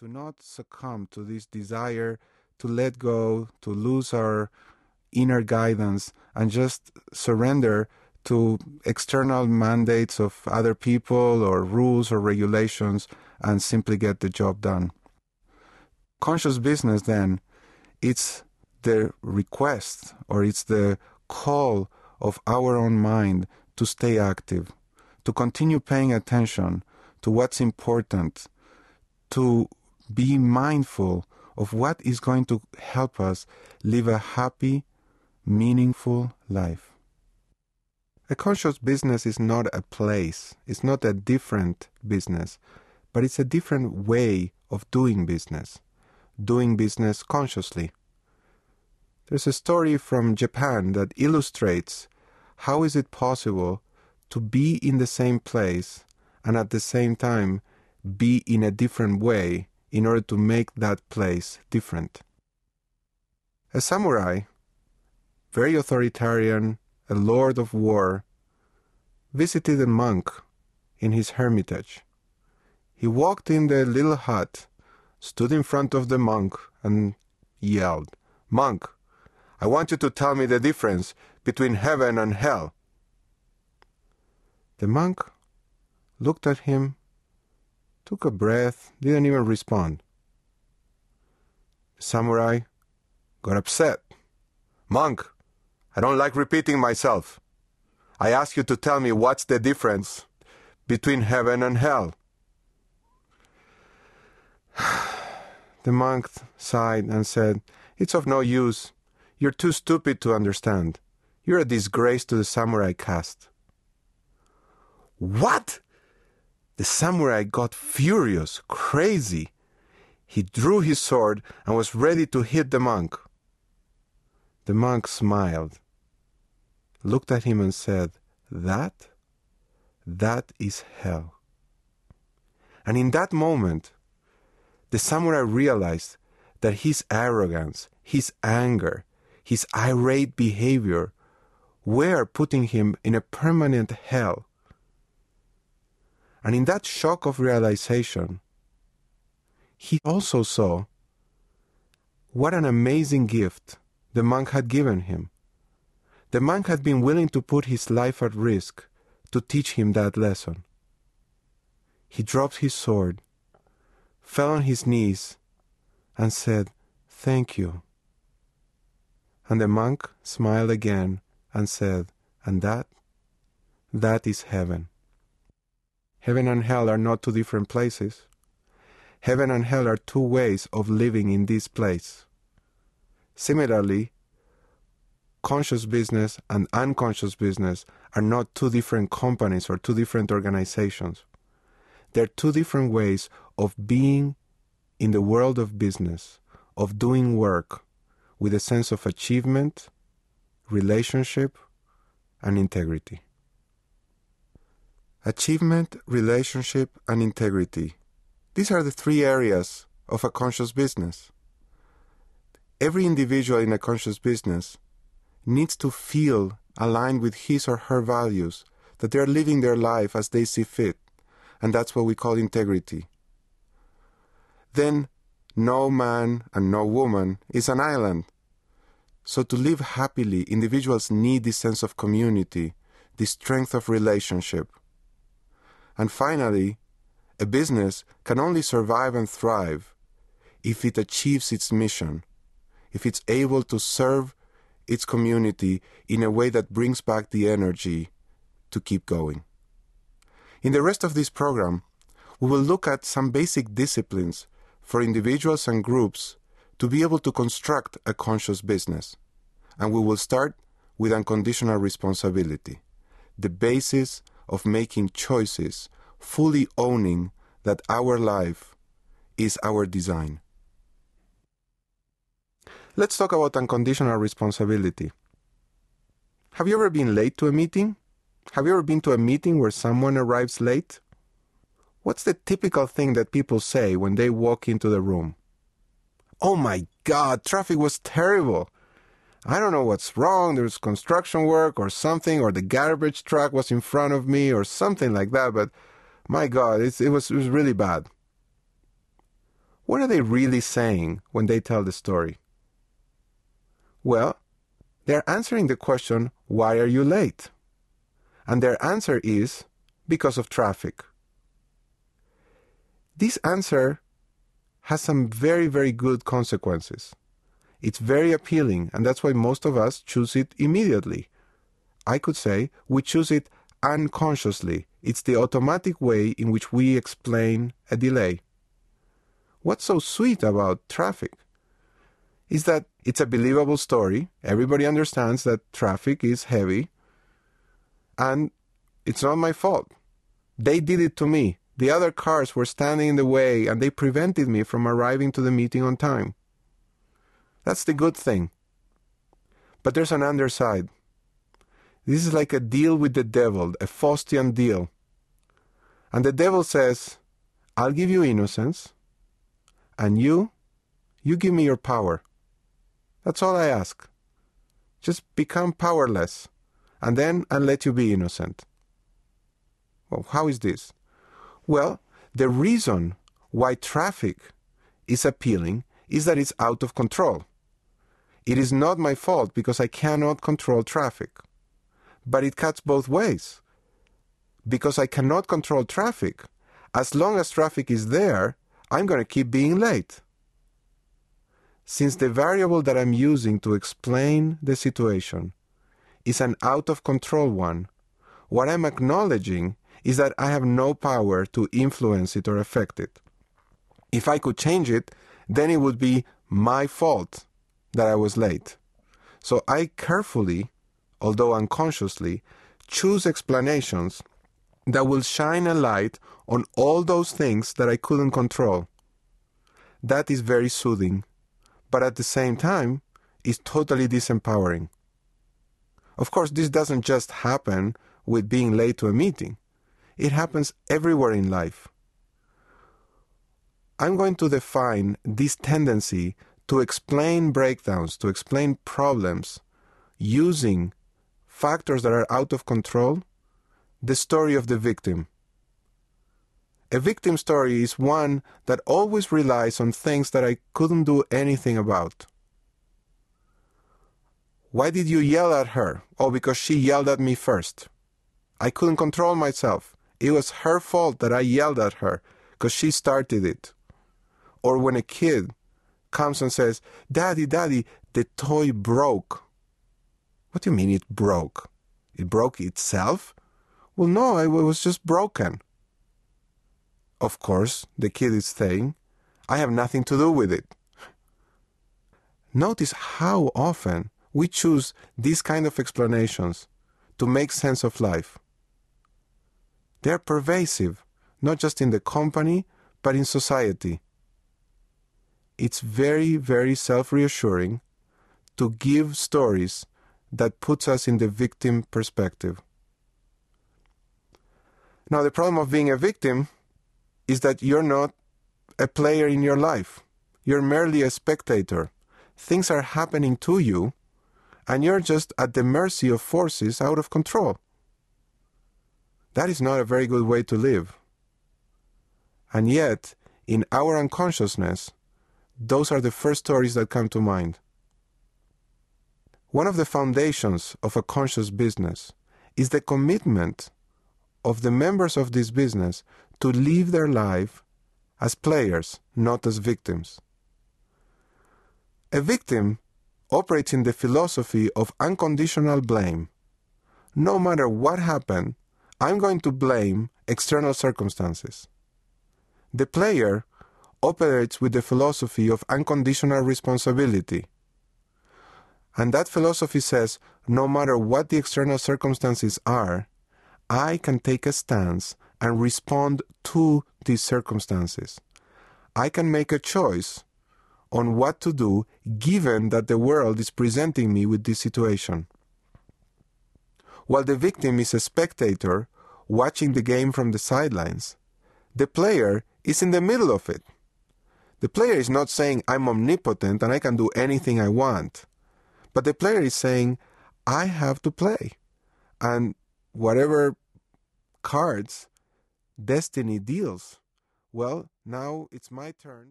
to not succumb to this desire to let go, to lose our inner guidance and just surrender to external mandates of other people or rules or regulations and simply get the job done. Conscious business, then, it's the request or it's the call of our own mind to stay active, to continue paying attention to what's important, to be mindful of what is going to help us live a happy, meaningful life. A conscious business is not a place, it's not a different business, but it's a different way of doing business consciously. There's a story from Japan that illustrates how is it possible to be in the same place and at the same time be in a different way in order to make that place different. A samurai, very authoritarian, a lord of war, visited a monk in his hermitage. He walked in the little hut, stood in front of the monk and yelled, "Monk, I want you to tell me the difference between heaven and hell." The monk looked at him, took a breath, didn't even respond. The samurai got upset. "Monk, I don't like repeating myself. I ask you to tell me what's the difference between heaven and hell." The monk sighed and said, "It's of no use. You're too stupid to understand. You're a disgrace to the samurai caste." "What?" The samurai got furious, crazy. He drew his sword and was ready to hit the monk. The monk smiled, looked at him and said, That is hell." And in that moment, the samurai realized that his arrogance, his anger, his irate behavior were putting him in a permanent hell. And in that shock of realization, he also saw what an amazing gift the monk had given him. The monk had been willing to put his life at risk to teach him that lesson. He dropped his sword, fell on his knees, and said, "Thank you." And the monk smiled again and said, "And that is heaven." Heaven and hell are not two different places. Heaven and hell are two ways of living in this place. Similarly, conscious business and unconscious business are not two different companies or two different organizations. They're two different ways of being in the world of business, of doing work with a sense of achievement, relationship, and integrity. Achievement, relationship, and integrity. These are the three areas of a conscious business. Every individual in a conscious business needs to feel aligned with his or her values, that they are living their life as they see fit, and that's what we call integrity. Then, no man and no woman is an island. So to live happily, individuals need this sense of community, this strength of relationship. And finally, a business can only survive and thrive if it achieves its mission, if it's able to serve its community in a way that brings back the energy to keep going. In the rest of this program, we will look at some basic disciplines for individuals and groups to be able to construct a conscious business. And we will start with unconditional responsibility, the basis of making choices, fully owning that our life is our design. Let's talk about unconditional responsibility. Have you ever been late to a meeting? Have you ever been to a meeting where someone arrives late? What's the typical thing that people say when they walk into the room? "Oh my God, traffic was terrible. I don't know what's wrong, there's construction work or something, or the garbage truck was in front of me or something like that, but my God, it was really bad." What are they really saying when they tell the story? Well, they're answering the question, why are you late? And their answer is, because of traffic. This answer has some very, very good consequences. It's very appealing, and that's why most of us choose it immediately. I could say we choose it unconsciously. It's the automatic way in which we explain a delay. What's so sweet about traffic is that it's a believable story. Everybody understands that traffic is heavy, and it's not my fault. They did it to me. The other cars were standing in the way, and they prevented me from arriving to the meeting on time. That's the good thing. But there's an underside. This is like a deal with the devil, a Faustian deal. And the devil says, I'll give you innocence, and you give me your power. That's all I ask. Just become powerless, and then I'll let you be innocent. Well, how is this? Well, the reason why traffic is appealing is that it's out of control. It is not my fault because I cannot control traffic. But it cuts both ways. Because I cannot control traffic, as long as traffic is there, I'm going to keep being late. Since the variable that I'm using to explain the situation is an out-of-control one, what I'm acknowledging is that I have no power to influence it or affect it. If I could change it, then it would be my fault that I was late. So I carefully, although unconsciously, choose explanations that will shine a light on all those things that I couldn't control. That is very soothing, but at the same time, is totally disempowering. Of course, this doesn't just happen with being late to a meeting. It happens everywhere in life. I'm going to define this tendency to explain breakdowns, to explain problems, using factors that are out of control, the story of the victim. A victim story is one that always relies on things that I couldn't do anything about. Why did you yell at her? Oh, because she yelled at me first. I couldn't control myself. It was her fault that I yelled at her because she started it. Or when a kid comes and says, Daddy, Daddy, the toy broke. What do you mean it broke? It broke itself? Well, no, it was just broken. Of course, the kid is saying, I have nothing to do with it. Notice how often we choose these kind of explanations to make sense of life. They're pervasive, not just in the company, but in society. It's very, very self-reassuring to give stories that puts us in the victim perspective. Now, the problem of being a victim is that you're not a player in your life. You're merely a spectator. Things are happening to you, and you're just at the mercy of forces out of control. That is not a very good way to live. And yet, in our unconsciousness, those are the first stories that come to mind. One of the foundations of a conscious business is the commitment of the members of this business to live their life as players, not as victims. A victim operates in the philosophy of unconditional blame. No matter what happened, I'm going to blame external circumstances. The player operates with the philosophy of unconditional responsibility. And that philosophy says, no matter what the external circumstances are, I can take a stance and respond to these circumstances. I can make a choice on what to do, given that the world is presenting me with this situation. While the victim is a spectator watching the game from the sidelines, the player is in the middle of it. The player is not saying, I'm omnipotent and I can do anything I want. But the player is saying, I have to play. And whatever cards destiny deals, well, now it's my turn.